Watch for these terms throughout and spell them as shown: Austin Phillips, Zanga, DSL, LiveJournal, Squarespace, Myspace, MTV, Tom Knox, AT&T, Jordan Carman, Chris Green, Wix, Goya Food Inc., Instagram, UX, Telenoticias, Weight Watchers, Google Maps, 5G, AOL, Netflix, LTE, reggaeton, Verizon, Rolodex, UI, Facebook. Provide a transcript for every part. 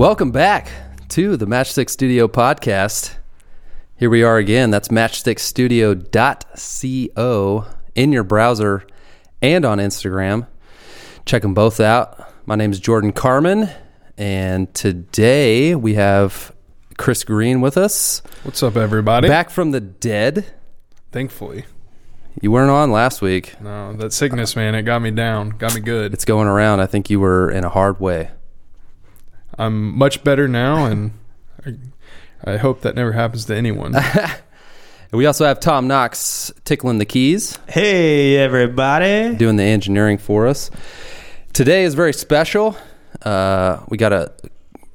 Welcome back to the Matchstick Studio podcast. Here we are again. That's matchstickstudio.co in your browser and on Instagram. Check them both out. My name is Jordan Carman, and today we have Chris Green with us. What's up, everybody? Back from the dead. Thankfully. You weren't on last week. No, that sickness, man, it got me down. Got me good. It's going around. I think you were in a hard way. I'm much better now, and I hope that never happens to anyone. We also have Tom Knox tickling the keys. Hey, everybody. Doing the engineering for us. Today is very special. We got a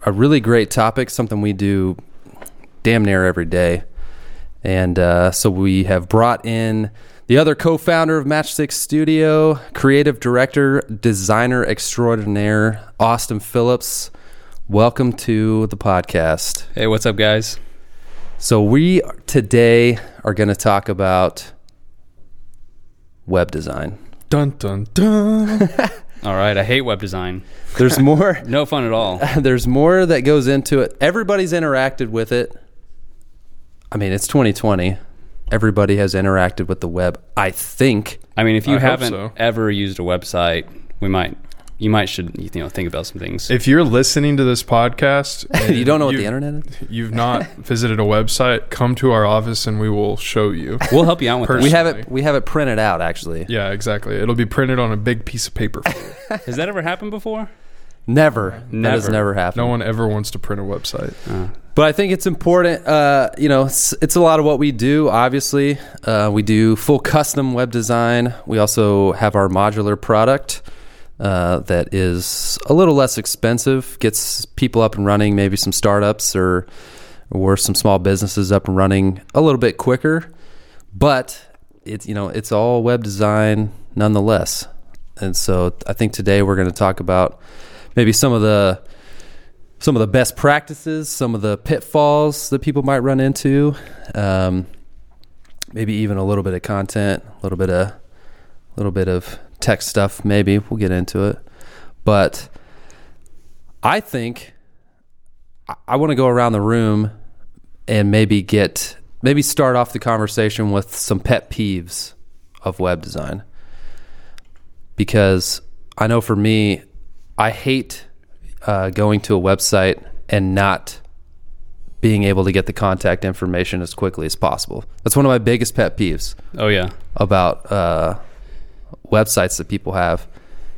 really great topic, something we do damn near every day. And so we have brought in the other co-founder of Matchstick Studio, creative director, designer extraordinaire, Austin Phillips. Welcome to the podcast. Hey, what's up, guys? So we today are going to talk about web design. Dun, dun, dun. All right. I hate web design. There's more. No fun at all. There's more that goes into it. Everybody's interacted with it. I mean, it's 2020. Everybody has interacted with the web, I think. I mean, if you haven't ever used a website, you might think about some things. If you're listening to this podcast and you don't know what the internet is, you've not visited a website, come to our office and we will show you. We'll help you out with it. We have it printed out, actually. Yeah, exactly. It'll be printed on a big piece of paper for you. Has that ever happened before? Never. That has never happened. No one ever wants to print a website. But I think it's important. It's a lot of what we do, obviously. We do full custom web design. We also have our modular product that is a little less expensive, gets people up and running, maybe some startups or some small businesses up and running a little bit quicker. But it's all web design nonetheless. And so I think today we're going to talk about maybe some of the best practices, some of the pitfalls that people might run into, maybe even a little bit of content, a little bit of tech stuff. Maybe we'll get into it, but I think I want to go around the room and maybe start off the conversation with some pet peeves of web design, because I know for me, I hate going to a website and not being able to get the contact information as quickly as possible. That's one of my biggest pet peeves. Oh yeah, about websites that people have.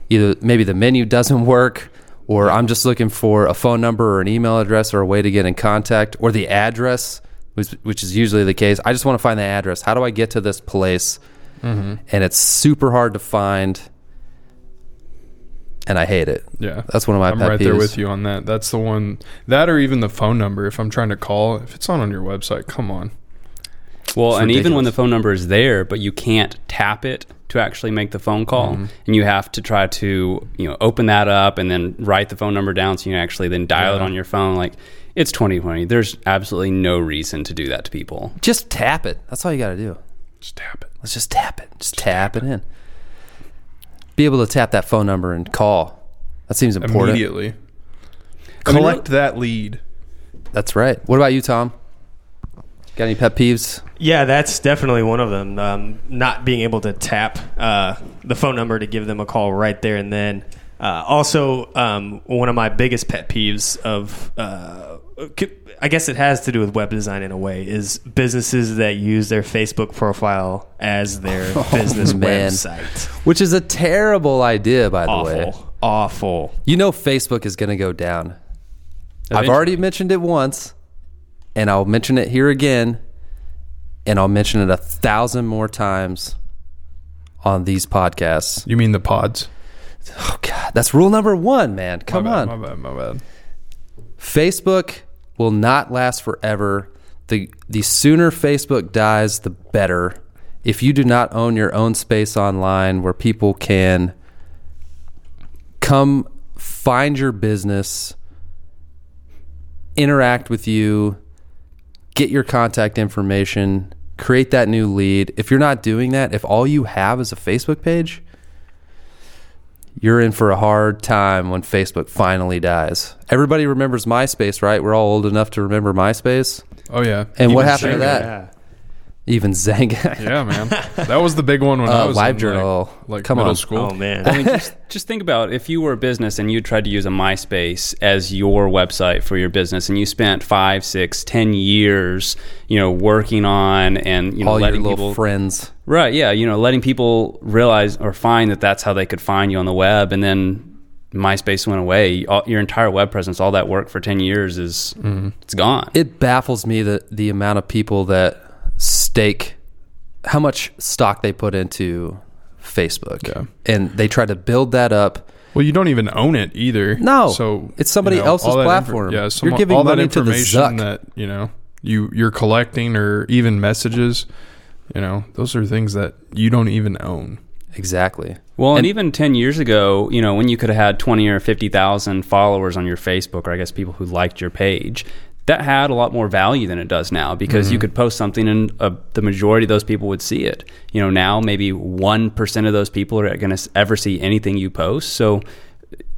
Either maybe the menu doesn't work, or I'm just looking for a phone number or an email address or a way to get in contact, or the address, which is usually the case. I just want to find the address. How do I get to this place? Mm-hmm. And it's super hard to find. And I hate it. Yeah. That's one of my pet peeves. I'm right there with you on that. That's the one. That or even the phone number. If I'm trying to call, if it's not on your website, come on. Well, it's and ridiculous. Even when the phone number is there, but you can't tap it to actually make the phone call, mm-hmm. and you have to try to open that up and then write the phone number down so you can actually then dial it on your phone. Like, it's 2020. There's absolutely no reason to do that to people. Just tap it. That's all you got to do. Just tap it. Let's just tap it. Just tap it in. Be able to tap that phone number and call. That seems important. Immediately. Collect that lead. That's right. What about you, Tom? Got any pet peeves? Yeah, that's definitely one of them. Not being able to tap the phone number to give them a call right there and then. Also, one of my biggest pet peeves of, I guess it has to do with web design in a way, is businesses that use their Facebook profile as their business website. Which is a terrible idea, by the way. Awful. Facebook is going to go down. I've already mentioned it once, and I'll mention it here again, and I'll mention it 1,000 more times on these podcasts. You mean the pods? Oh, God. That's rule number 1, man. Come on. My bad. Facebook will not last forever. The sooner Facebook dies, the better. If you do not own your own space online where people can come find your business, interact with you, get your contact information, create that new lead. If you're not doing that, if all you have is a Facebook page, you're in for a hard time when Facebook finally dies. Everybody remembers MySpace, right? We're all old enough to remember MySpace. Oh, yeah. And even what happened to that? Yeah. Even Zanga. Yeah, man. That was the big one when I was LiveJournal. Middle school. Oh, man. I mean, just think about if you were a business and you tried to use a MySpace as your website for your business, and you spent 5, 6, 10 years, working on and, letting your little people, friends. Right. Yeah. Letting people realize or find that that's how they could find you on the web. And then MySpace went away. Your entire web presence, all that work for 10 years is it's gone. It baffles me that the amount of people that how much stock they put into Facebook. Yeah. And they try to build that up. Well, you don't even own it either. No. So it's somebody else's platform. You're giving all money that information to the Zuck. That, you're collecting, or even messages, those are things that you don't even own. Exactly. Well, and even 10 years ago, when you could have had 20 or 50,000 followers on your Facebook, or I guess people who liked your page, that had a lot more value than it does now, because you could post something and the majority of those people would see it. Now maybe 1% of those people are going to ever see anything you post. So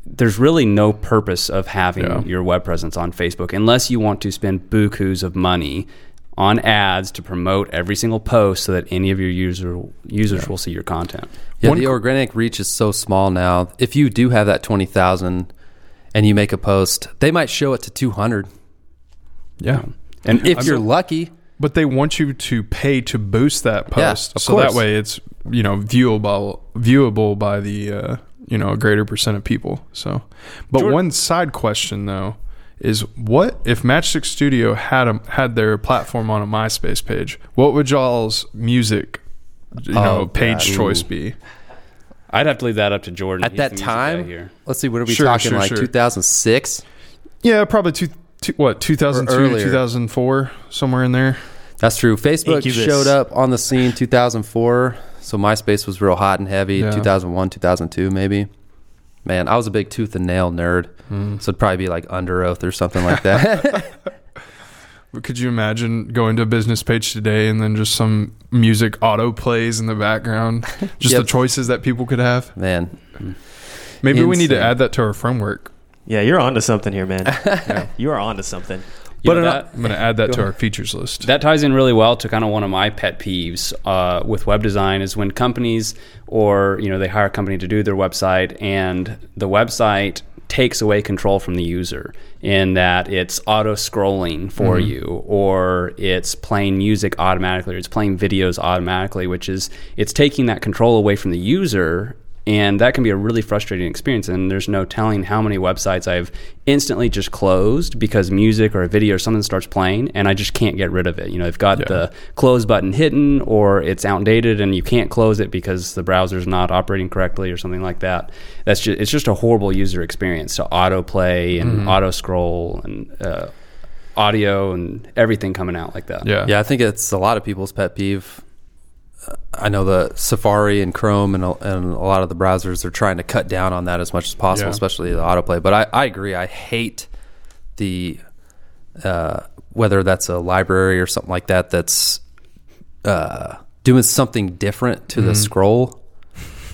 there's really no purpose of having your web presence on Facebook unless you want to spend bukus of money on ads to promote every single post so that any of your users will see your content. Yeah, the organic reach is so small now. If you do have that 20,000 and you make a post, they might show it to 200. Yeah. And if you're lucky. But they want you to pay to boost that post. Yeah, so course. That way it's, viewable by the, a greater percent of people. So, but Jordan, one side question though is, what if Matchstick Studio had their platform on a MySpace page? What would y'all's music, page choice be? I'd have to leave that up to Jordan. At that time, let's see, what are we talking, 2006? Yeah, probably 2002 to 2004, somewhere in there. That's true. Facebook showed up on the scene 2004, so MySpace was real hot and heavy. Yeah. 2001, 2002 maybe. Man, I was a big tooth and nail nerd, so it'd probably be like Under Oath or something like that. Could you imagine going to a business page today and then just some music auto plays in the background? Just the choices that people could have? Man. Maybe we need to add that to our framework. Yeah, you're onto something here, man. You are onto something. I'm going to add that to our features list. That ties in really well to kind of one of my pet peeves with web design is when companies or, they hire a company to do their website, and the website takes away control from the user in that it's auto-scrolling for you, or it's playing music automatically, or it's playing videos automatically, which is it's taking that control away from the user. And that can be a really frustrating experience. And there's no telling how many websites I've instantly just closed because music or a video or something starts playing and I just can't get rid of it. They've got the close button hidden, or it's outdated and you can't close it because the browser's not operating correctly or something like that. It's just a horrible user experience to autoplay and auto-scroll and audio and everything coming out like that. Yeah. Yeah, I think it's a lot of people's pet peeve. I know the Safari and Chrome and a lot of the browsers are trying to cut down on that as much as possible, especially the autoplay. But I agree. I hate the whether that's a library or something like that that's doing something different to the scroll.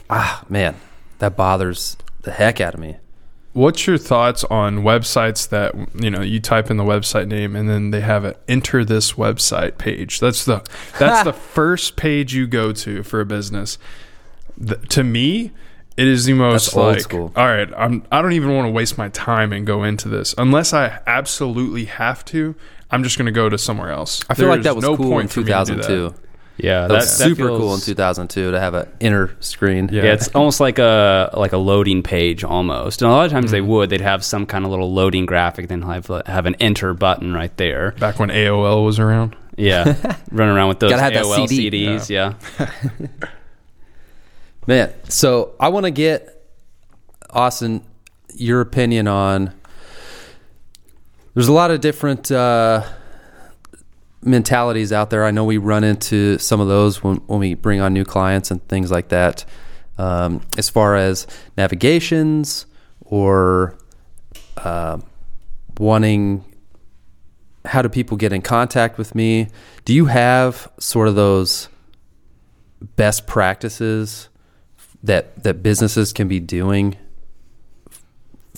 Ah, man, that bothers the heck out of me. What's your thoughts on websites that, you type in the website name and then they have a enter this website page? That's the first page you go to for a business. To me, it is the most old school. All right, I don't even want to waste my time and go into this. Unless I absolutely have to, I'm just going to go to somewhere else. I feel like that was cool in 2002. Yeah, that was cool in 2002 to have an inner screen. Yeah, it's almost like a loading page almost. And a lot of times they'd have some kind of little loading graphic, then have an enter button right there. Back when AOL was around. Yeah, running around with those AOL CDs. Yeah. Man, so I want to get, Austin, your opinion on. There's a lot of different mentalities out there. I know we run into some of those when we bring on new clients and things like that, as far as navigations or wanting, how do people get in contact with me? Do you have sort of those best practices that businesses can be doing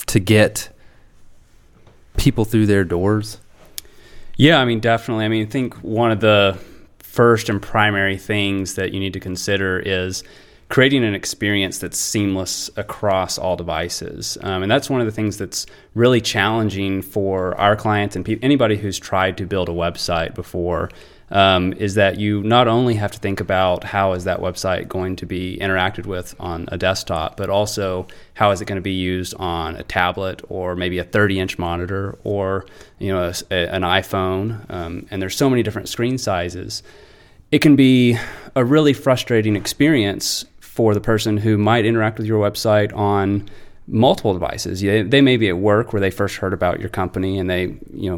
to get people through their doors? Yeah, I mean, definitely. I mean, I think one of the first and primary things that you need to consider is creating an experience that's seamless across all devices. And that's one of the things that's really challenging for our clients and anybody who's tried to build a website before, is that you not only have to think about how is that website going to be interacted with on a desktop, but also how is it going to be used on a tablet or maybe a 30-inch monitor or an iPhone. And there's so many different screen sizes. It can be a really frustrating experience for the person who might interact with your website on multiple devices. They may be at work where they first heard about your company and they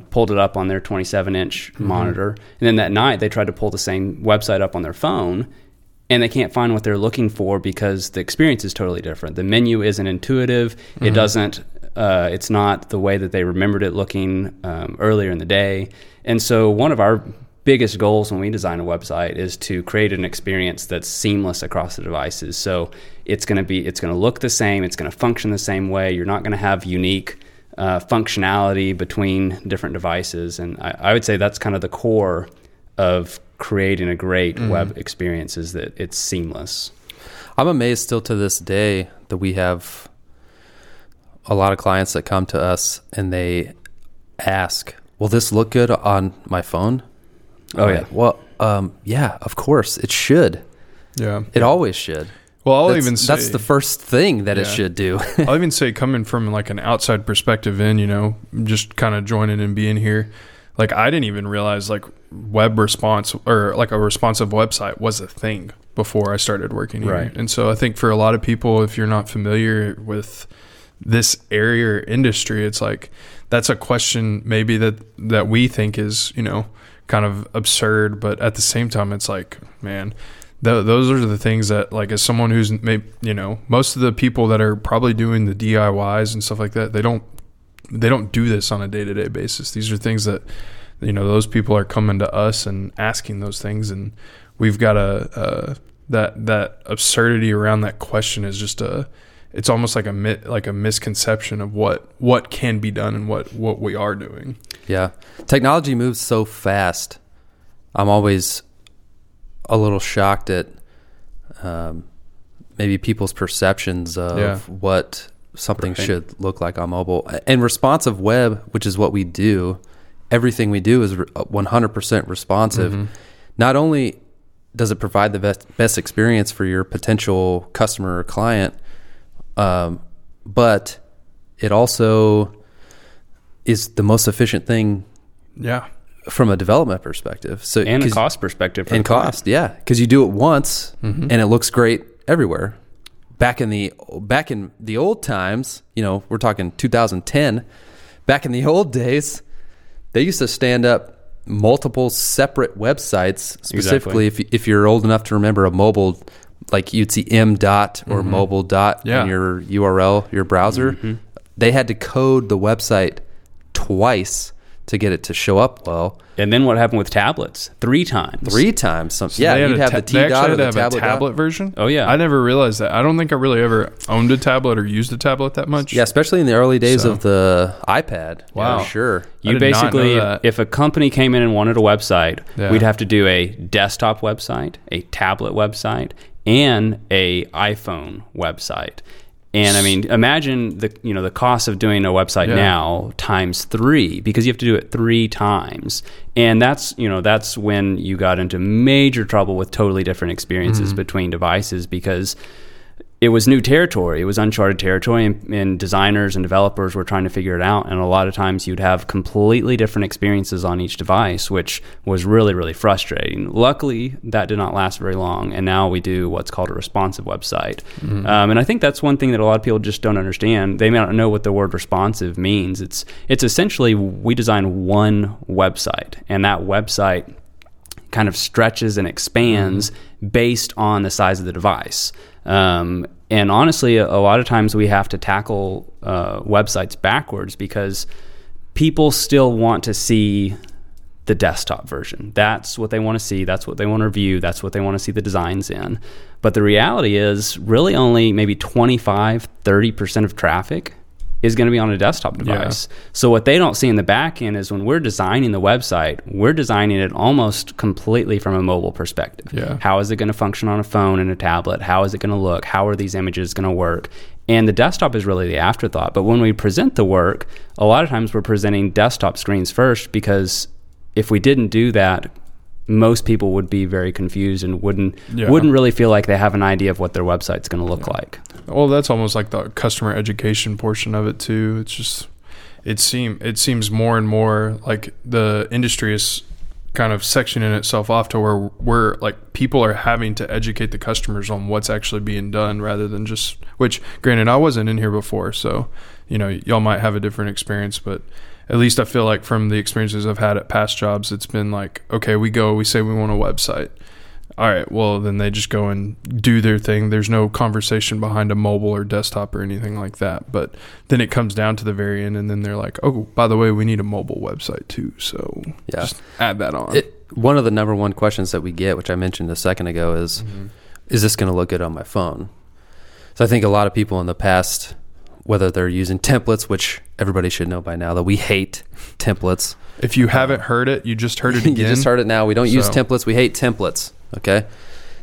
pulled it up on their 27-inch mm-hmm. monitor. And then that night they tried to pull the same website up on their phone and they can't find what they're looking for because the experience is totally different. The menu isn't intuitive. Mm-hmm. It doesn't. It's not the way that they remembered it looking earlier in the day. And so one of our biggest goals when we design a website is to create an experience that's seamless across the devices. So it's going to look the same, it's going to function the same way. You're not going to have unique functionality between different devices. And I would say that's kind of the core of creating a great web experience, is that it's seamless. I'm amazed still to this day that we have a lot of clients that come to us and they ask, "Will this look good on my phone?" Oh, yeah. Well, yeah, of course. It should. Yeah. It always should. Well, that's the first thing that it should do. I'll even say, coming from like an outside perspective in, just kind of joining and being here, like I didn't even realize like web response or like a responsive website was a thing before I started working here. Right. And so I think for a lot of people, if you're not familiar with this area or industry, it's like that's a question maybe that we think is, kind of absurd, but at the same time it's like, man, those are the things that, like, as someone who's maybe, most of the people that are probably doing the DIYs and stuff like that, they don't do this on a day-to-day basis. These are things that those people are coming to us and asking those things, and we've got that absurdity around that question is just it's almost like a misconception of what can be done and what we are doing. Yeah. Technology moves so fast. I'm always a little shocked at maybe people's perceptions of what something should look like on mobile. And responsive web, which is what we do, everything we do is 100% responsive. Mm-hmm. Not only does it provide the best experience for your potential customer or client, but it also is the most efficient thing from a development perspective. So, and a cost perspective. And cost, because you do it once and it looks great everywhere. Back in the old times, we're talking 2010, back in the old days, they used to stand up multiple separate websites, specifically if you're old enough to remember a mobile, like you'd see m.dot or mobile.dot in your URL, your browser. Mm-hmm. They had to code the website twice to get it to show up well. And then what happened with tablets? Three times. So you'd have the t.dot or the tablet version? Oh, yeah. I never realized that. I don't think I really ever owned a tablet or used a tablet that much. Yeah, especially in the early days of the iPad. Wow. For sure. You basically, if a company came in and wanted a website, we'd have to do a desktop website, a tablet website, and a iPhone website. And I mean, imagine the cost of doing a website now times 3, because you have to do it 3 times. And that's when you got into major trouble with totally different experiences between devices, because it was new territory. It was uncharted territory, and designers and developers were trying to figure it out. And a lot of times you'd have completely different experiences on each device, which was really, really frustrating. Luckily, that did not last very long. And now we do what's called a responsive website. Mm-hmm. And I think that's one thing that a lot of people just don't understand. They may not know what the word responsive means. It's essentially, we design one website, and that website kind of stretches and expands based on the size of the device. And honestly, a lot of times we have to tackle websites backwards, because people still want to see the desktop version. That's what they want to see. That's what they want to review. That's what they want to see the designs in. But the reality is really only maybe 25, 30% of traffic is going to be on a desktop device. Yeah. So what they don't see in the back end is when we're designing the website, we're designing it almost completely from a mobile perspective. Yeah. How is it going to function on a phone and a tablet? How is it going to look? How are these images going to work? And the desktop is really the afterthought. But when we present the work, a lot of times we're presenting desktop screens first, because if we didn't do that, most people would be very confused and wouldn't really feel like they have an idea of what their website's going to look like. Well, that's almost like the customer education portion of it too. It's just, it seems more and more like the industry is kind of sectioning itself off to where we're like, people are having to educate the customers on what's actually being done, rather than just, which granted, I wasn't in here before, so, you know, y'all might have a different experience, but at least I feel like from the experiences I've had at past jobs, it's been like, okay, we say we want a website. All right, well, then they just go and do their thing. There's no conversation behind a mobile or desktop or anything like that. But then it comes down to the very end, and then they're like, oh, by the way, we need a mobile website too. So just add that on. One of the number one questions that we get, which I mentioned a second ago, is, is this going to look good on my phone? So I think a lot of people in the past, whether they're using templates, which everybody should know by now that we hate templates. If you haven't heard it, you just heard it again. You just heard it now. We don't use templates. We hate templates. Okay.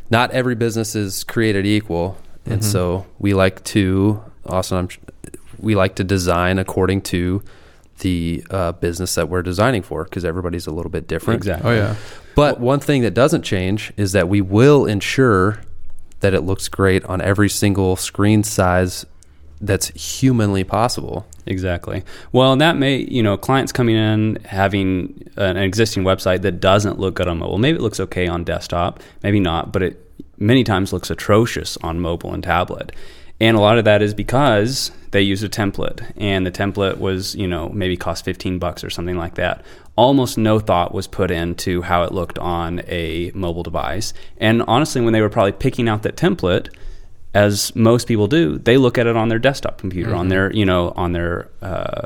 Not every business is created equal. And so we like to, Austin, we like to design according to the business that we're designing for, because everybody's a little bit different. Exactly. Oh, yeah. But one thing that doesn't change is that we will ensure that it looks great on every single screen size that's humanly possible. Exactly. Well, and that may, you know, clients coming in having an existing website that doesn't look good on mobile. Maybe it looks okay on desktop, maybe not, but it many times looks atrocious on mobile and tablet. And a lot of that is because they used a template, and the template was, you know, maybe cost $15 or something like that. Almost no thought was put into how it looked on a mobile device. And honestly, when they were probably picking out that template, as most people do, they look at it on their desktop computer, on their, you know, on their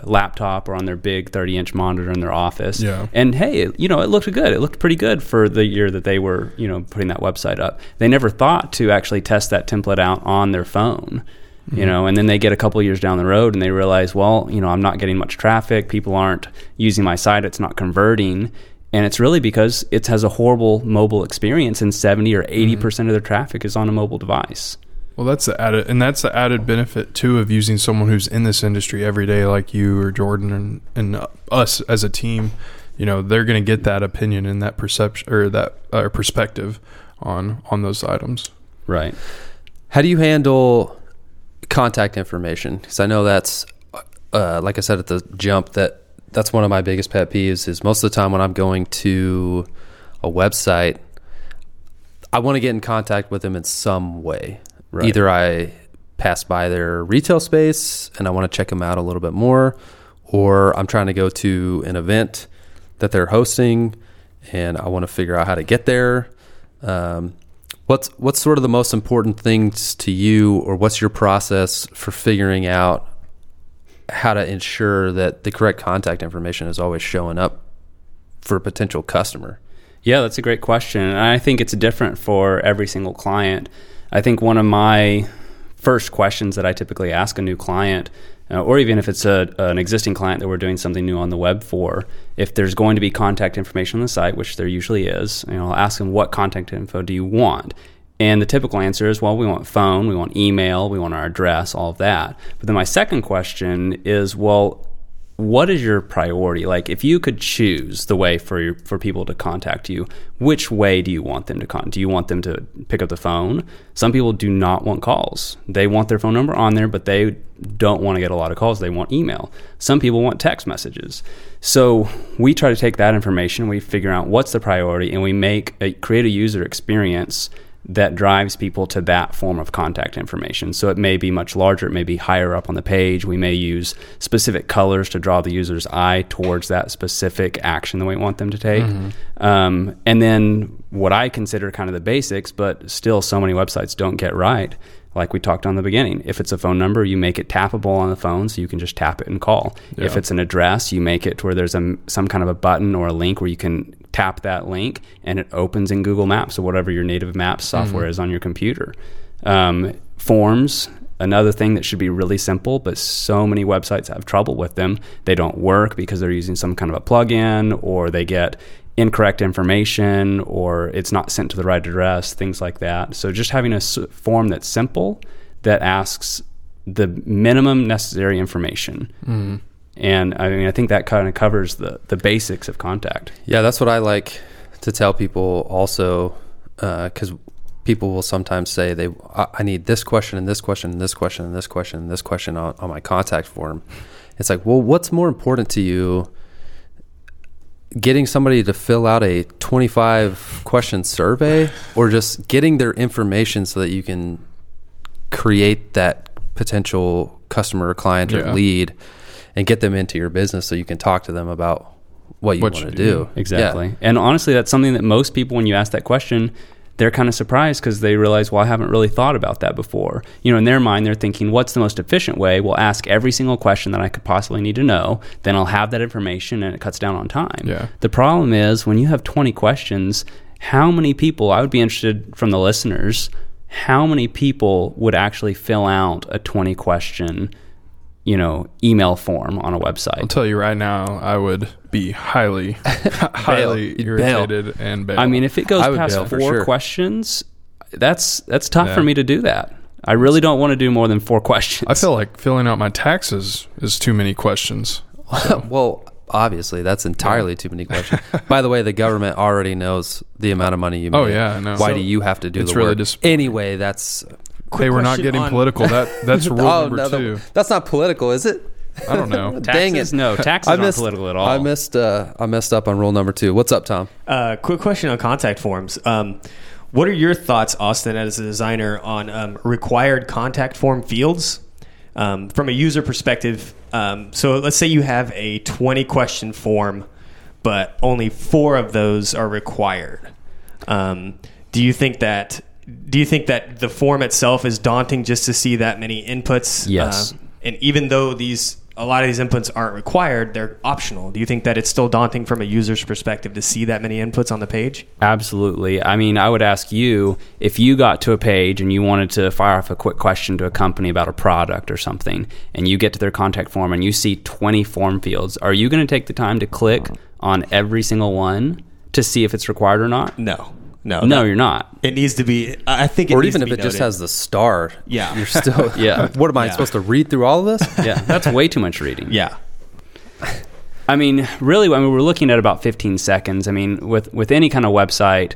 laptop, or on their big 30-inch monitor in their office. Yeah. And hey, you know, it looked good. It looked pretty good for the year that they were, you know, putting that website up. They never thought to actually test that template out on their phone, you know, and then they get a couple of years down the road and they realize, well, you know, I'm not getting much traffic. People aren't using my site. It's not converting. And it's really because it has a horrible mobile experience, and 70 or 80% of their traffic is on a mobile device. Well, that's the added benefit too of using someone who's in this industry every day, like you or Jordan and us as a team. You know, they're going to get that opinion and that perception, or that perspective on those items. Right. How do you handle contact information? Because I know that's, like I said at the jump, that's one of my biggest pet peeves. Is most of the time when I'm going to a website, I want to get in contact with them in some way. Right. Either I pass by their retail space and I want to check them out a little bit more, or I'm trying to go to an event that they're hosting and I want to figure out how to get there. What's sort of the most important things to you, or what's your process for figuring out how to ensure that the correct contact information is always showing up for a potential customer? Yeah, that's a great question. And I think it's different for every single client. I think one of my first questions that I typically ask a new client, or even if it's an existing client that we're doing something new on the web for, if there's going to be contact information on the site, which there usually is, you know, I'll ask them, what contact info do you want? And the typical answer is, well, we want phone, we want email, we want our address, all of that. But then my second question is, well, what is your priority? Like, if you could choose the way for people to contact you, which way do you want them to contact? Do you want them to pick up the phone? Some people do not want calls. They want their phone number on there, but they don't want to get a lot of calls. They want email. Some people want text messages. So we try to take that information, we figure out what's the priority, and we create a user experience that drives people to that form of contact information. So it may be much larger, it may be higher up on the page. We may use specific colors to draw the user's eye towards that specific action that we want them to take. And then what I consider kind of the basics, but still so many websites don't get right, like we talked on the beginning. If it's a phone number, you make it tappable on the phone so you can just tap it and call. Yeah. If it's an address, you make it to where there's some kind of a button or a link where you can tap that link and it opens in Google Maps or whatever your native Maps software is on your computer. Forms, another thing that should be really simple, but so many websites have trouble with them. They don't work because they're using some kind of a plugin, or they get incorrect information, or it's not sent to the right address, things like that. So just having a form that's simple, that asks the minimum necessary information. And I mean, I think that kind of covers the basics of contact. Yeah, that's what I like to tell people also, because people will sometimes say I need this question and this question and this question and this question and this question on my contact form. It's like, well, what's more important to you? Getting somebody to fill out a 25 question survey, or just getting their information so that you can create that potential customer or client or lead and get them into your business so you can talk to them about what you want to do. Exactly. Yeah. And honestly, that's something that most people, when you ask that question, they're kind of surprised, because they realize, well, I haven't really thought about that before. You know, in their mind, they're thinking, what's the most efficient way? We'll ask every single question that I could possibly need to know. Then I'll have that information and it cuts down on time. Yeah. The problem is, when you have 20 questions, how many people, I would be interested from the listeners, how many people would actually fill out a 20 question, you know, email form on a website? I'll tell you right now, I would be highly irritated and bail. I mean, if it goes past four questions, that's tough for me to do that. I really don't want to do more than four questions. I feel like filling out my taxes is too many questions. So. Well, obviously, that's entirely too many questions. By the way, the government already knows the amount of money you make. Oh, yeah, I know. Why do you have to do the work? Anyway, that's... Quick, they were not getting political. That's rule number two. That's not political, is it? I don't know. Dang it. No, taxes aren't political at all. I messed up on rule number two. What's up, Tom? Quick question on contact forms. What are your thoughts, Austin, as a designer, on required contact form fields from a user perspective? So let's say you have a 20-question form, but only 4 of those are required. Do you think that the form itself is daunting just to see that many inputs? Yes. And even though a lot of these inputs aren't required, they're optional. Do you think that it's still daunting from a user's perspective to see that many inputs on the page? Absolutely. I mean, I would ask you, if you got to a page and you wanted to fire off a quick question to a company about a product or something, and you get to their contact form and you see 20 form fields, are you going to take the time to click on every single one to see if it's required or not? No, you're not. It needs to be. I think, or even if it just has the star. Yeah, you're still. Yeah. What am I supposed to read through all of this? Yeah, that's way too much reading. Yeah. I mean, really, we're looking at about 15 seconds. I mean, with any kind of website,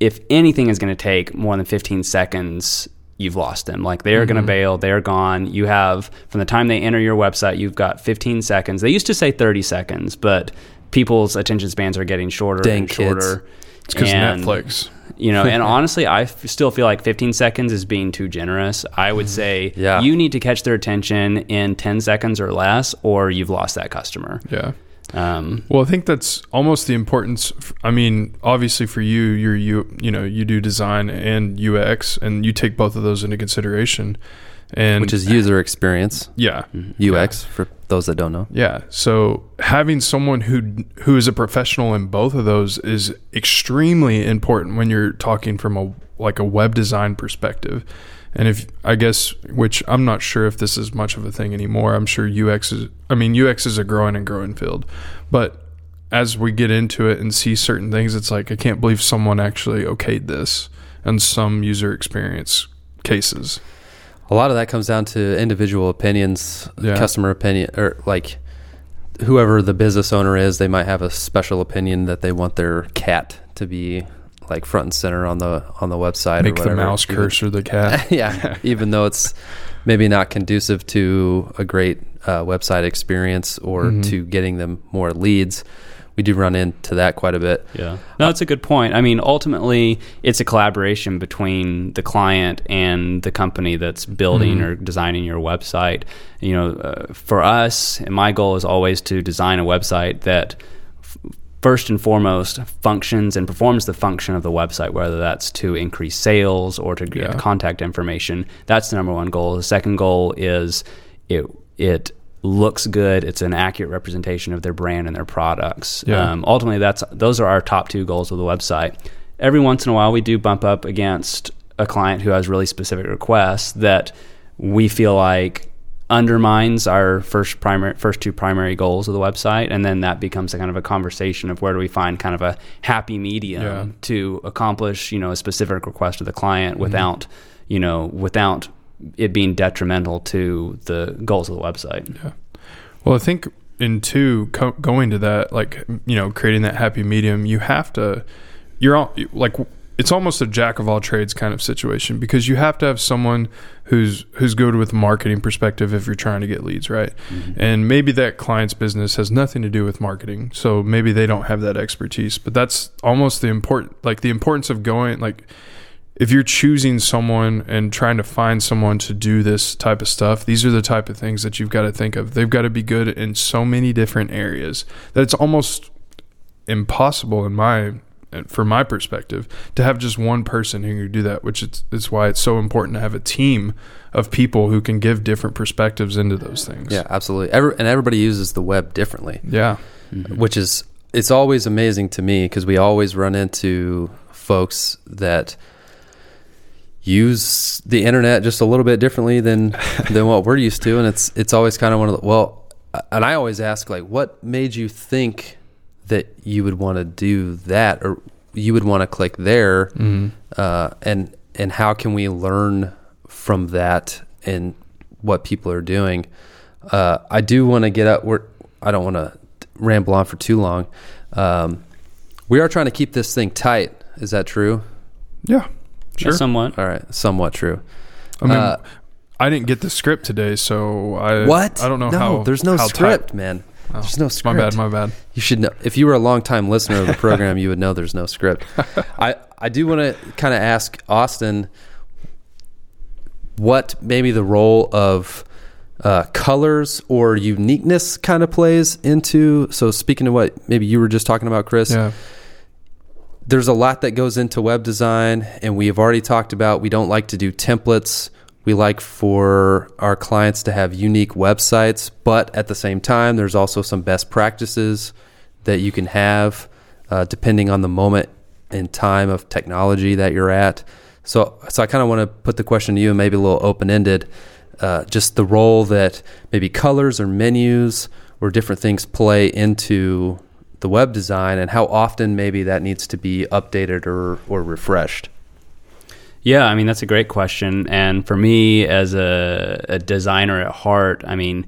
if anything is going to take more than 15 seconds, you've lost them. Like, they're going to bail. They're gone. You have, from the time they enter your website, you've got 15 seconds. They used to say 30 seconds, but people's attention spans are getting shorter and shorter. Kids. It's because Netflix. You know, and honestly, I still feel like 15 seconds is being too generous. I would say you need to catch their attention in 10 seconds or less, or you've lost that customer. Yeah. Well, I think that's almost the importance. I mean, obviously for you do design and UX, and you take both of those into consideration. Which is user experience. Yeah. UX for those that don't know. Yeah. So having someone who is a professional in both of those is extremely important when you're talking from a web design perspective. And which I'm not sure if this is much of a thing anymore. I'm sure UX is a growing and growing field. But as we get into it and see certain things, it's like, I can't believe someone actually okayed this in some user experience cases. A lot of that comes down to individual opinions, customer opinion, or like whoever the business owner is, they might have a special opinion that they want their cat to be like front and center on the website. Make or whatever. The mouse cursor the cat. Yeah, even though it's maybe not conducive to a great website experience or to getting them more leads. We do run into that quite a bit. Yeah. No, that's a good point. I mean, ultimately, it's a collaboration between the client and the company that's building or designing your website. You know, for us, and my goal is always to design a website that first and foremost functions and performs the function of the website, whether that's to increase sales or to get contact information. That's the number one goal. The second goal is it looks good. It's an accurate representation of their brand and their products. Yeah. Ultimately, those are our top two goals of the website. Every once in a while, we do bump up against a client who has really specific requests that we feel like undermines our first two primary goals of the website, and then that becomes a kind of a conversation of where do we find kind of a happy medium to accomplish, a specific request of the client without, without it being detrimental to the goals of the website. Yeah. Well, I think going to that, creating that happy medium, it's almost a jack of all trades kind of situation, because you have to have someone who's good with marketing perspective if you're trying to get leads, right? Mm-hmm. And maybe that client's business has nothing to do with marketing, so maybe they don't have that expertise. But that's almost the importance of going, if you're choosing someone and trying to find someone to do this type of stuff, these are the type of things that you've got to think of. They've got to be good in so many different areas that it's almost impossible from my perspective, to have just one person who can do that, which it's why it's so important to have a team of people who can give different perspectives into those things. Yeah, absolutely. And everybody uses the web differently. Yeah. Mm-hmm. Which is, it's always amazing to me, because we always run into folks that use the internet just a little bit differently than what we're used to. And it's always kind of and I always ask, what made you think that you would want to do that, or you would want to click there? Mm-hmm. And how can we learn from that and what people are doing? I do want to get up where I don't want to ramble on for too long. We are trying to keep this thing tight. Is that true? Yeah, sure. Yeah, somewhat. All right. Somewhat true. I mean, I didn't get the script today, so I don't know how. There's no script, man. Oh, there's no script. My bad. You should know. If you were a long-time listener of the program, you would know there's no script. I do want to kind of ask Austin what maybe the role of colors or uniqueness kind of plays into. So speaking to what maybe you were just talking about, Chris, there's a lot that goes into web design, and we have already talked about we don't like to do templates. We like for our clients to have unique websites, but at the same time, there's also some best practices that you can have depending on the moment and time of technology that you're at. So I kind of want to put the question to you, and maybe a little open-ended, just the role that maybe colors or menus or different things play into the web design, and how often maybe that needs to be updated or refreshed. Yeah, I mean, that's a great question. And for me, as a designer at heart, I mean,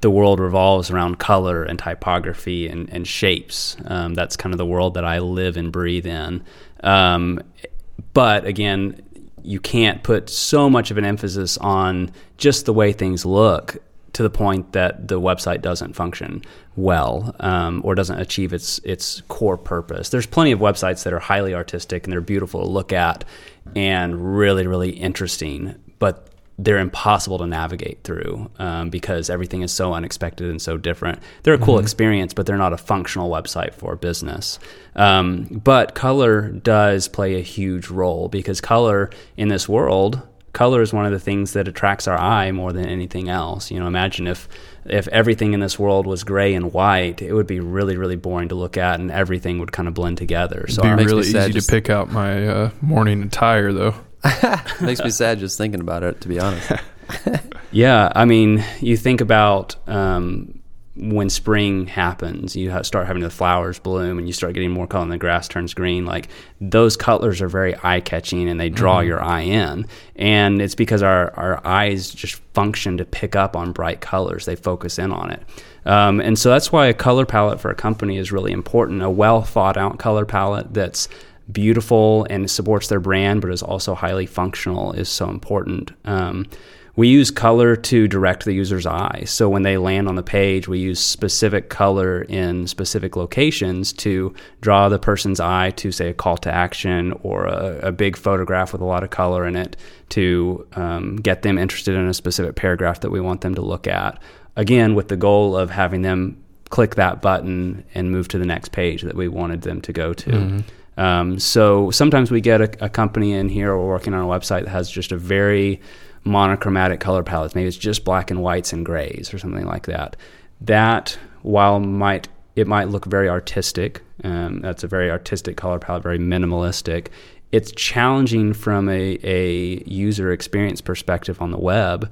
the world revolves around color and typography and shapes. That's kind of the world that I live and breathe in. But again, you can't put so much of an emphasis on just the way things look to the point that the website doesn't function well, or doesn't achieve its core purpose. There's plenty of websites that are highly artistic and they're beautiful to look at and really, really interesting, but they're impossible to navigate through because everything is so unexpected and so different. They're a cool experience, but they're not a functional website for business. But color does play a huge role, because color in this world, color is one of the things that attracts our eye more than anything else. Imagine if everything in this world was gray and white, it would be really, really boring to look at, and everything would kind of blend together. So it'd be really easy to pick out my morning attire, though. Makes me sad just thinking about it, to be honest. Yeah, I mean, you think about when spring happens, you start having the flowers bloom and you start getting more color and the grass turns green. Those colors are very eye-catching and they draw your eye in. And it's because our eyes just function to pick up on bright colors. They focus in on it. And so that's why a color palette for a company is really important. A well-thought-out color palette that's beautiful and supports their brand but is also highly functional is so important. We use color to direct the user's eye. So when they land on the page, we use specific color in specific locations to draw the person's eye to, say, a call to action or a big photograph with a lot of color in it to get them interested in a specific paragraph that we want them to look at. Again, with the goal of having them click that button and move to the next page that we wanted them to go to. Mm-hmm. So sometimes we get a company in here or working on a website that has just a very monochromatic color palette. Maybe it's just black and whites and grays or something like that. That, while it might look very artistic, that's a very artistic color palette, very minimalistic, it's challenging from a user experience perspective on the web,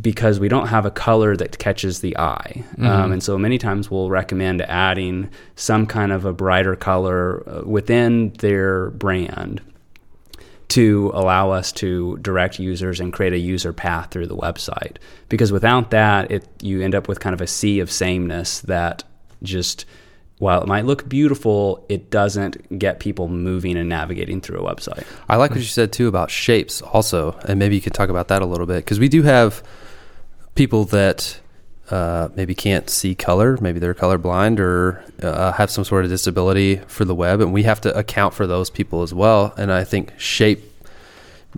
because we don't have a color that catches the eye. Mm-hmm. And so many times we'll recommend adding some kind of a brighter color within their brand to allow us to direct users and create a user path through the website. Because without that, you end up with kind of a sea of sameness that just, while it might look beautiful, it doesn't get people moving and navigating through a website. I like what you said, too, about shapes also, and maybe you could talk about that a little bit, because we do have people that maybe can't see color, maybe they're colorblind or have some sort of disability for the web, and we have to account for those people as well. And I think shape,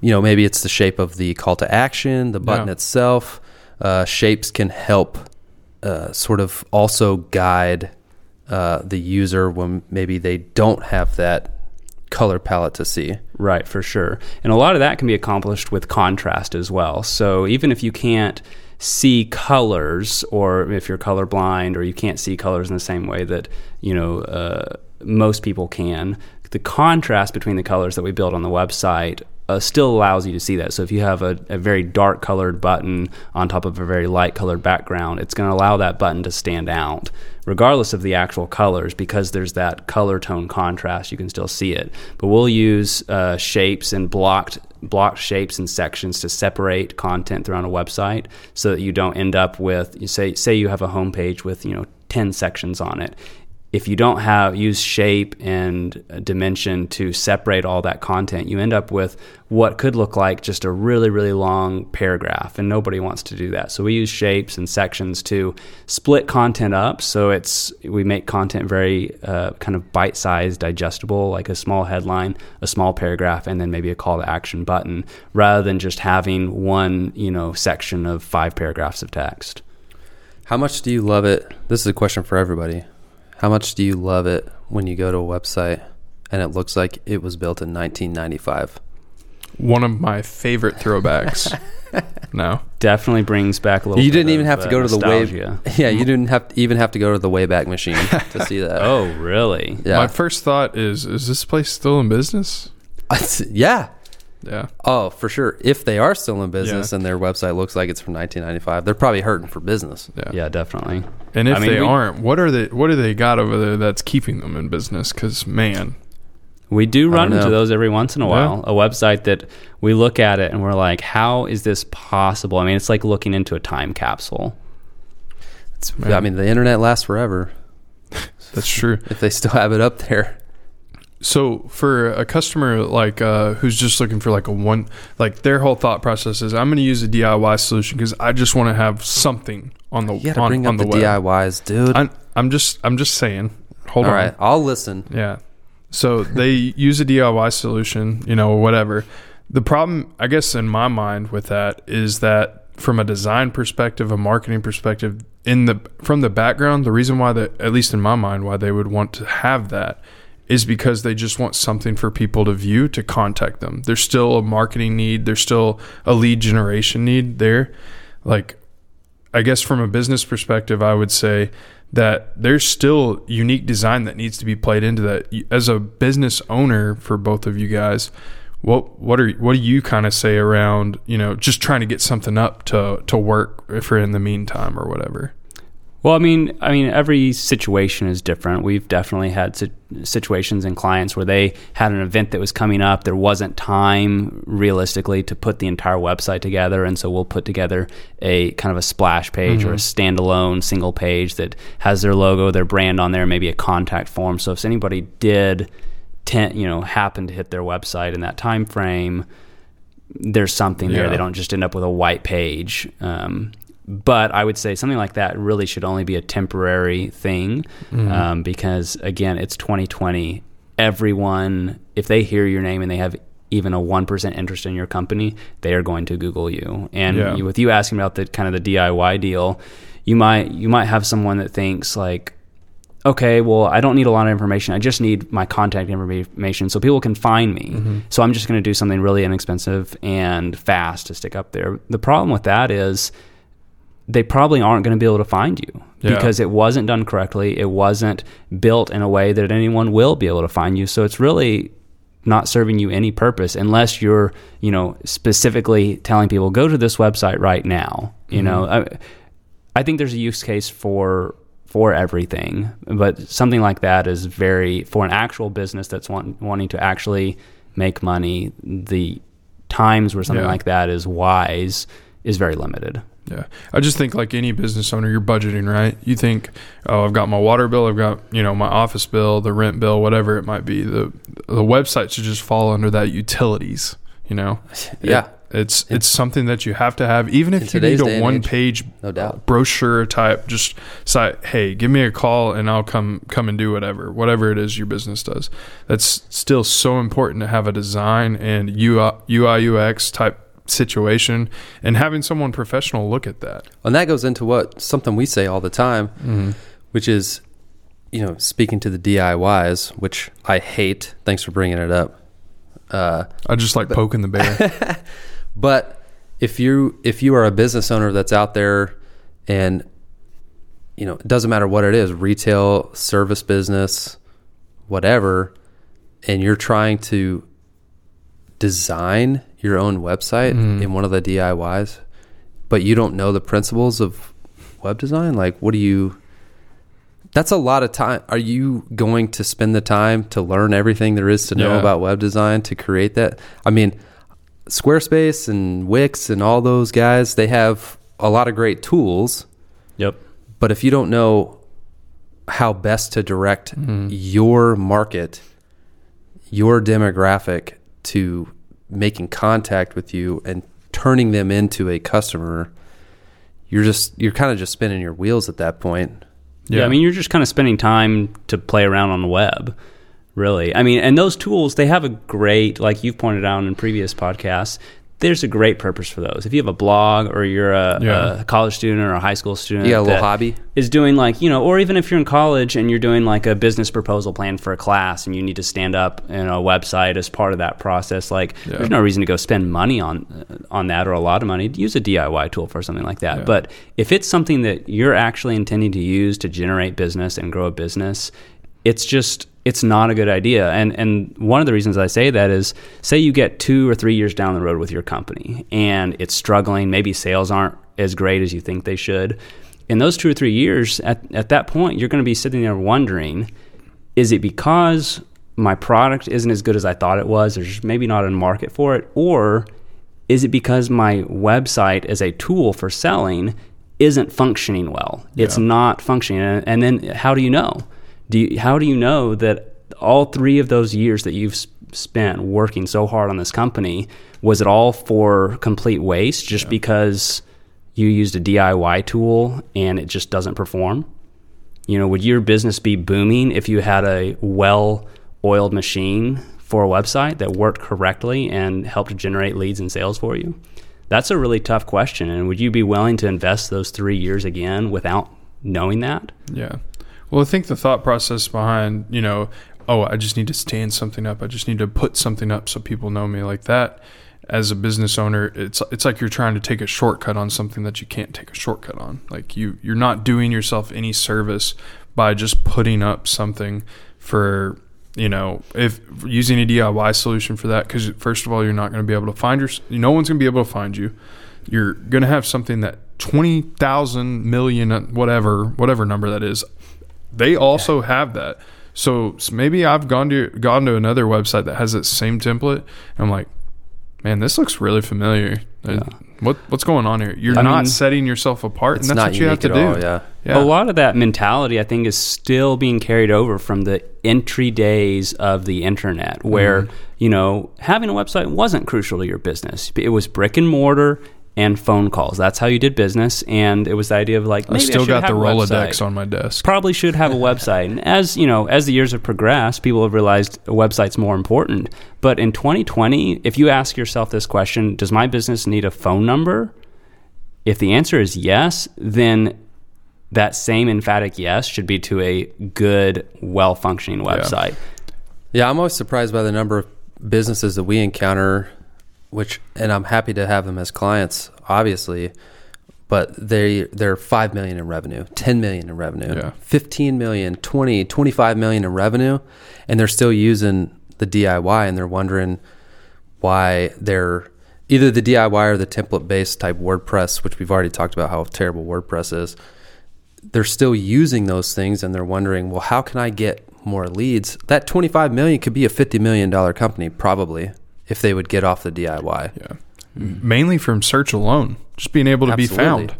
maybe it's the shape of the call to action, the button itself. Shapes can help sort of also guide the user when maybe they don't have that color palette to see. Right, for sure. And a lot of that can be accomplished with contrast as well. So even if you can't see colors, or if you're colorblind or you can't see colors in the same way that, most people can, the contrast between the colors that we build on the website still allows you to see that. So if you have a very dark colored button on top of a very light colored background, it's going to allow that button to stand out regardless of the actual colors, because there's that color tone contrast. You can still see it. But we'll use shapes and blocked shapes and sections to separate content throughout a website, so that you don't end up with, you say you have a homepage with 10 sections on it. If you don't use shape and dimension to separate all that content, you end up with what could look like just a really, really long paragraph, and nobody wants to do that. So we use shapes and sections to split content up, so we make content very kind of bite-sized, digestible, like a small headline, a small paragraph, and then maybe a call to action button, rather than just having one, section of 5 paragraphs of text. How much do you love it? This is a question for everybody. How much do you love it when you go to a website and it looks like it was built in 1995? One of my favorite throwbacks. No. Definitely brings back a little bit of nostalgia. You didn't have to go to the Wayback Machine to see that. Oh, really? Yeah. My first thought is this place still in business? Yeah. Yeah. Oh, for sure. If they are still in business and their website looks like it's from 1995, they're probably hurting for business. Yeah, definitely. And if they aren't, what do they got over there that's keeping them in business? Because, man. We do run into those every once in a while. A website that we look at it and we're like, how is this possible? I mean, it's like looking into a time capsule. The internet lasts forever. That's true. If they still have it up there. So for a customer like who's just looking for like their whole thought process is, I'm going to use a DIY solution because I just want to have something on the web. DIYs, dude. I'm just saying. Hold on. All right, I'll listen. Yeah. So they use a DIY solution, whatever. The problem, I guess, in my mind with that is that, from a design perspective, a marketing perspective, from the background, the reason why at least in my mind, why they would want to have that, is because they just want something for people to view, to contact them. There's still a marketing need. There's still a lead generation need there. Like, I guess from a business perspective, I would say that there's still unique design that needs to be played into that. As a business owner for both of you guys, what do you kind of say around, just trying to get something up to work for in the meantime or whatever? Well, I mean, every situation is different. We've definitely had situations and clients where they had an event that was coming up. There wasn't time, realistically, to put the entire website together, and so we'll put together a kind of a splash page or a standalone single page that has their logo, their brand on there, maybe a contact form. So if anybody did, happen to hit their website in that time frame, there's something there. They don't just end up with a white page. But I would say something like that really should only be a temporary thing, because, again, it's 2020. Everyone, if they hear your name and they have even a 1% interest in your company, they are going to Google you. And with you asking about the kind of the DIY deal, you might have someone that thinks like, okay, well, I don't need a lot of information. I just need my contact information so people can find me. Mm-hmm. So I'm just going to do something really inexpensive and fast to stick up there. The problem with that is they probably aren't going to be able to find you because it wasn't done correctly. It wasn't built in a way that anyone will be able to find you. So it's really not serving you any purpose unless you're, you know, specifically telling people, go to this website right now. Mm-hmm. You know, I think there's a use case for everything, but something like that is very, for an actual business that's wanting to actually make money, the times where something like that is wise is very limited. Yeah. I just think like any business owner, you're budgeting, right? You think, oh, I've got my water bill, I've got, you know, my office bill, the rent bill, whatever it might be. The website should just fall under that utilities, you know? Yeah. It's something that you have to have, even if you need a one-page brochure type, just say, hey, give me a call and I'll come and do whatever it is your business does. That's still so important to have a design and UI, UX type situation and having someone professional look at that. And that goes into something we say all the time, mm-hmm. which is, you know, speaking to the DIYs, which I hate. Thanks for bringing it up. I just like poking the bear. But if you are a business owner that's out there, and you know, it doesn't matter what it is, retail, service business, whatever, and you're trying to design your own website in one of the DIYs, but you don't know the principles of web design, like that's a lot of time. Are you going to spend the time to learn everything there is to know about web design to create that? I mean, Squarespace and Wix and all those guys, they have a lot of great tools. Yep. But if you don't know how best to direct your market, your demographic to making contact with you and turning them into a customer, you're kind of just spinning your wheels at that point. Yeah, I mean, you're just kind of spending time to play around on the web. Really. I mean, and those tools, they have a great, like you've pointed out in previous podcasts, there's a great purpose for those. If you have a blog or you're a college student or a high school student. Yeah, a little hobby. Is doing like, you know, or even if you're in college and you're doing like a business proposal plan for a class and you need to stand up in a website as part of that process, like there's no reason to go spend money on that or a lot of money. Use a DIY tool for something like that. Yeah. But if it's something that you're actually intending to use to generate business and grow a business, it's not a good idea. And one of the reasons I say that is, say you get 2 or 3 years down the road with your company and it's struggling, maybe sales aren't as great as you think they should. In those 2 or 3 years, at that point, you're going to be sitting there wondering, is it because my product isn't as good as I thought it was? There's maybe not a market for it. Or is it because my website as a tool for selling isn't functioning well? Yeah. It's not functioning. And then how do you know? How do you know that all 3 of those years that you've spent working so hard on this company, was it all for complete waste just because you used a DIY tool and it just doesn't perform? You know, would your business be booming if you had a well-oiled machine for a website that worked correctly and helped generate leads and sales for you? That's a really tough question. And would you be willing to invest those 3 years again without knowing that? Yeah. Well, I think the thought process behind, you know, oh, I just need to stand something up. I just need to put something up so people know me, like that. As a business owner, it's like you're trying to take a shortcut on something that you can't take a shortcut on. Like you're not doing yourself any service by just putting up something for, you know, if using a DIY solution for that, because first of all, you're not going to be able to find no one's going to be able to find you. You're going to have something that 20,000 million, whatever number that is. They also have that. So maybe I've gone to another website that has that same template. And I'm like, man, this looks really familiar. Yeah. What's going on here? You're not setting yourself apart. And that's what you have to do. Yeah. A lot of that mentality, I think, is still being carried over from the entry days of the internet, where, you know, having a website wasn't crucial to your business. It was brick and mortar and phone calls. That's how you did business. And it was the idea of like, maybe I still got the Rolodex on my desk. Probably should have a website. And as you know, as the years have progressed, people have realized a website's more important. But in 2020, if you ask yourself this question, does my business need a phone number? If the answer is yes, then that same emphatic yes should be to a good, well-functioning website. Yeah, I'm always surprised by the number of businesses that we encounter, and I'm happy to have them as clients, obviously, but they're 5 million in revenue, 10 million in revenue, 15 million, 20, 25 million in revenue, and they're still using the DIY, and they're wondering why they're either the DIY or the template-based type WordPress, which we've already talked about how terrible WordPress is. They're still using those things, and they're wondering, well, how can I get more leads? That 25 million could be a $50 million company probably if they would get off the DIY. Yeah, mainly from search alone, just being able to be found.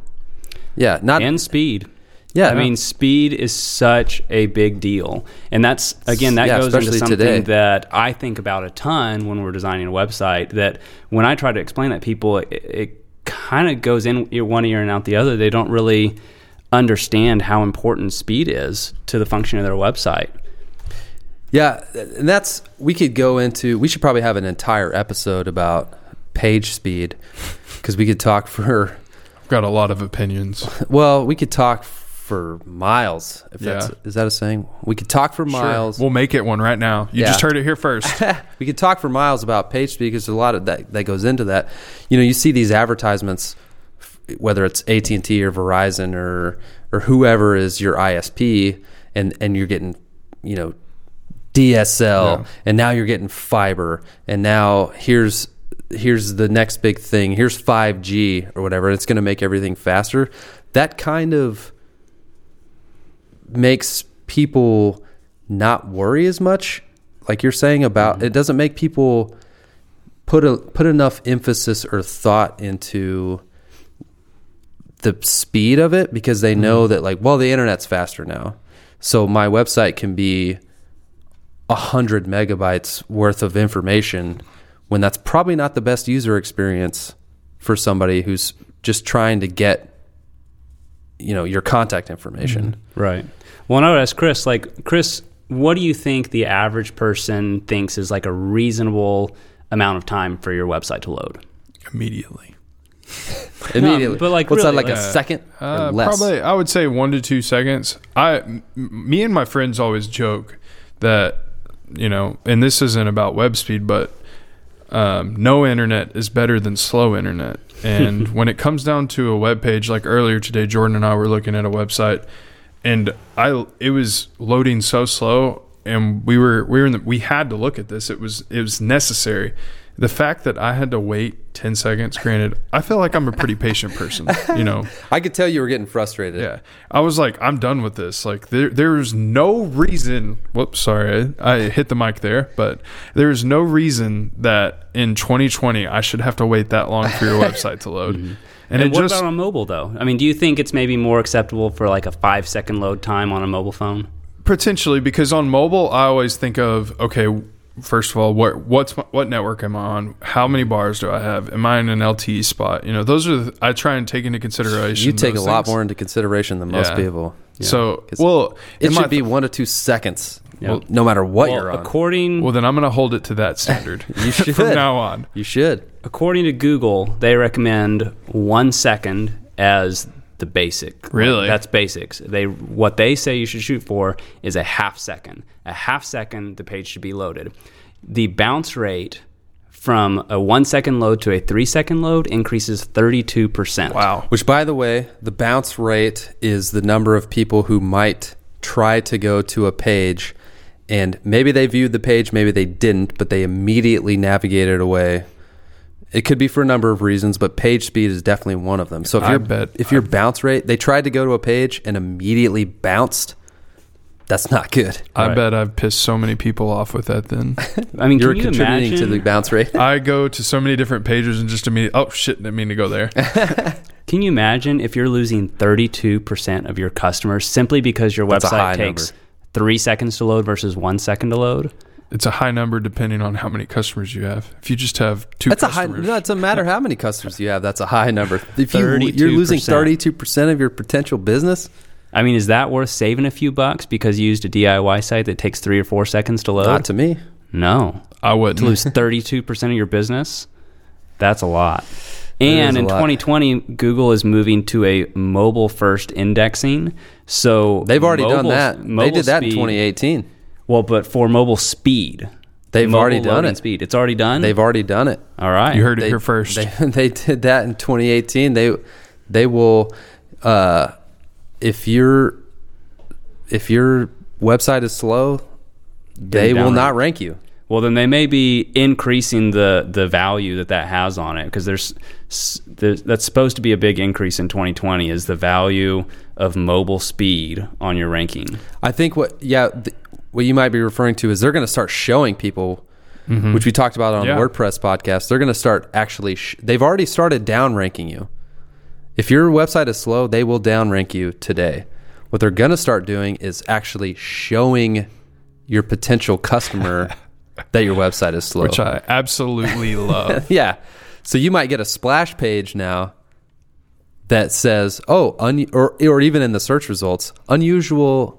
Yeah, and speed. Yeah, I mean, speed is such a big deal, and that's again that goes into something that I think about a ton when we're designing a website. That when I try to explain that to people, it kind of goes in one ear and out the other. They don't really understand how important speed is to the function of their website. Yeah, and we should probably have an entire episode about page speed, because we could talk for. I've got a lot of opinions. Well, we could talk for miles. Is that a saying? We could talk for miles. Sure. We'll make it one right now. You just heard it here first. We could talk for miles about page speed, because there's a lot of that goes into that. You know, you see these advertisements, whether it's AT&T or Verizon or whoever is your ISP, and you're getting, you know, DSL, and now you're getting fiber, and now here's the next big thing. Here's 5G or whatever. It's going to make everything faster. That kind of makes people not worry as much, like you're saying about. Mm-hmm. It doesn't make people put enough emphasis or thought into the speed of it, because they know that, like, well, the internet's faster now, so my website can be 100 megabytes worth of information, when that's probably not the best user experience for somebody who's just trying to get, you know, your contact information. Mm-hmm. Right. Well, and I would ask Chris, what do you think the average person thinks is like a reasonable amount of time for your website to load? Immediately. But like, what's really, that, like a second or less? Probably, I would say 1 to 2 seconds. Me and my friends always joke that, you know, and this isn't about web speed, but no internet is better than slow internet. And when it comes down to a web page, like earlier today, Jordan and I were looking at a website, and it was loading so slow, and we had to look at this. It was necessary. The fact that I had to wait 10 seconds, granted, I feel like I'm a pretty patient person, you know. I could tell you were getting frustrated. Yeah. I was like, I'm done with this. Like, there's no reason. Whoops, sorry. I hit the mic there. But there's no reason that in 2020 I should have to wait that long for your website to load. Mm-hmm. And what about on mobile, though? I mean, do you think it's maybe more acceptable for like a 5-second load time on a mobile phone? Potentially, because on mobile, I always think of, okay, first of all, what network am I on? How many bars do I have? Am I in an LTE spot? You know, those are I try and take into consideration. You take a lot more into consideration than most people. Yeah. So, well, it should be 1 to 2 seconds, well, no matter what you're on. Well, then I'm going to hold it to that standard. You should from now on. You should. According to Google, they recommend 1 second as the basic. Really? That's basics. What they say you should shoot for is a half second. A half second, the page should be loaded. The bounce rate from a 1 second load to a 3 second load increases 32%. Wow. Which, by the way, the bounce rate is the number of people who might try to go to a page, and maybe they viewed the page, maybe they didn't, but they immediately navigated away. It could be for a number of reasons, but page speed is definitely one of them. So if your bounce rate, they tried to go to a page and immediately bounced, that's not good. I bet I've pissed so many people off with that then. I mean, you're contributing to the bounce rate. I go to so many different pages and just immediately, oh shit, didn't mean to go there. Can you imagine if you're losing 32% of your customers simply because your website takes 3 seconds to load versus 1 second to load? It's a high number depending on how many customers you have. If you just have two customers. No, it doesn't matter how many customers you have. That's a high number. If you're losing 32% of your potential business. I mean, is that worth saving a few bucks because you used a DIY site that takes 3 or 4 seconds to load? Not to me. No. I wouldn't. To lose 32% of your business, that's a lot. And in 2020, Google is moving to a mobile-first indexing. So they've already done that. They did that in 2018. Well, but for mobile speed. They've already done it. Speed. It's already done? They've already done it. All right. You heard it here first. They did that in 2018. They will, if your website is slow, they will not rank you. Well, then they may be increasing the value that has on it, because that's supposed to be a big increase in 2020 is the value of mobile speed on your ranking. I think what you might be referring to is they're going to start showing people, mm-hmm. which we talked about on WordPress podcast. They're going to start actually. They've already started down ranking you. If your website is slow, they will down rank you today. What they're going to start doing is actually showing your potential customer that your website is slow. Which I absolutely love. Yeah. So you might get a splash page now that says, or even in the search results, unusually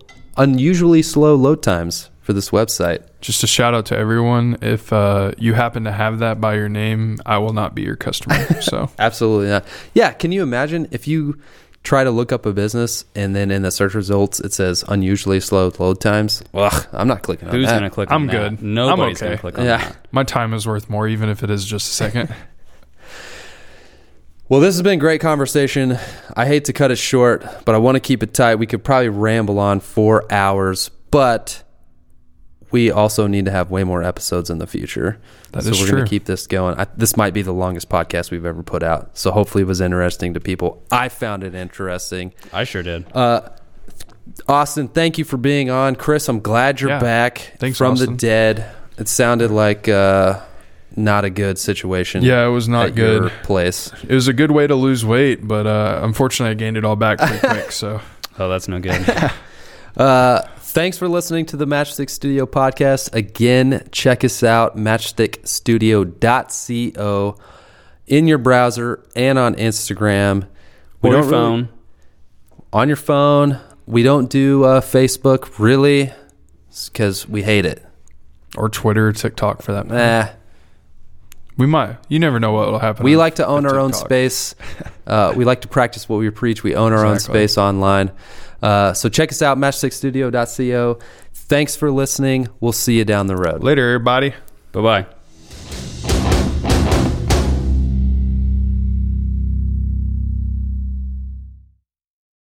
slow load times for this website. Just a shout out to everyone. If you happen to have that by your name, I will not be your customer. So absolutely not. Yeah. Can you imagine if you try to look up a business and then in the search results it says unusually slow load times? Ugh, I'm not clicking on that. Who's going to click on that? I'm good. Nobody's going to click on that. My time is worth more, even if it is just a second. Well, this has been a great conversation. I hate to cut it short, but I want to keep it tight. We could probably ramble on for hours, but we also need to have way more episodes in the future. That is true. So we're going to keep this going. This might be the longest podcast we've ever put out. So hopefully it was interesting to people. I found it interesting. I sure did. Austin, thank you for being on. Chris, I'm glad you're back. Thanks, from Austin. The dead. It sounded like not a good situation. Yeah, it was not at good. Your place. It was a good way to lose weight, but unfortunately I gained it all back pretty quick. So, oh, that's no good. Thanks for listening to the Matchstick Studio podcast. Again, check us out, matchstickstudio.co, in your browser and on Instagram. On your phone. We don't do Facebook, really, because we hate it. Or Twitter, TikTok, for that matter. We might. You never know what will happen. We like to own our own space. We like to practice what we preach. We own our own space online. So check us out, matchstickstudio.co. Thanks for listening. We'll see you down the road. Later, everybody. Bye-bye.